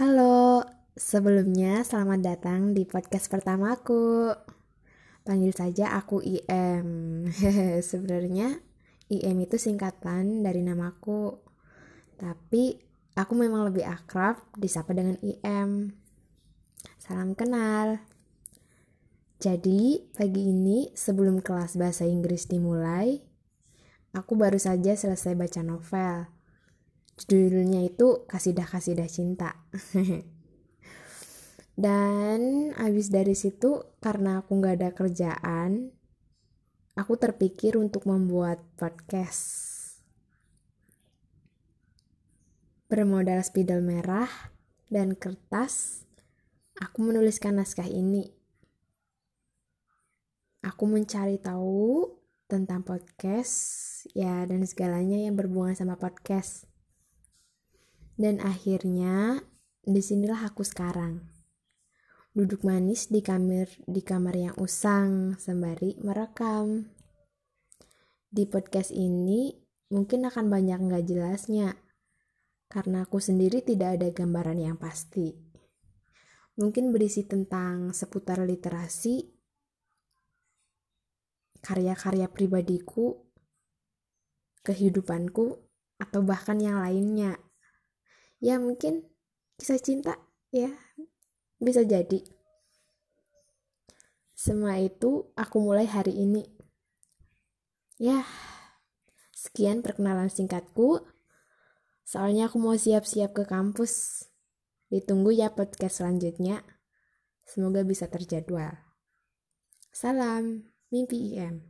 Halo, sebelumnya selamat datang di podcast pertamaku. Panggil saja aku IM. Sebenarnya IM itu singkatan dari namaku, tapi aku memang lebih akrab disapa dengan IM. Salam kenal. Jadi, pagi ini sebelum kelas bahasa Inggris dimulai, aku baru saja selesai baca novel. Judulnya itu Kasidah-Kasidah Cinta. Dan abis dari situ, karena aku gak ada kerjaan, aku terpikir untuk membuat podcast. Bermodal spidol merah dan kertas, aku menuliskan naskah ini. Aku mencari tahu tentang podcast, ya, dan segalanya yang berhubungan sama podcast. Dan akhirnya, disinilah aku sekarang. Duduk manis di kamar yang usang, sembari merekam. Di podcast ini, mungkin akan banyak nggak jelasnya, karena aku sendiri tidak ada gambaran yang pasti. Mungkin berisi tentang seputar literasi, karya-karya pribadiku, kehidupanku, atau bahkan yang lainnya. Ya mungkin kisah cinta, ya bisa jadi. Semua itu aku mulai hari ini. Ya, sekian perkenalan singkatku. Soalnya aku mau siap-siap ke kampus. Ditunggu ya podcast selanjutnya. Semoga bisa terjadwal. Salam, MimpiIM.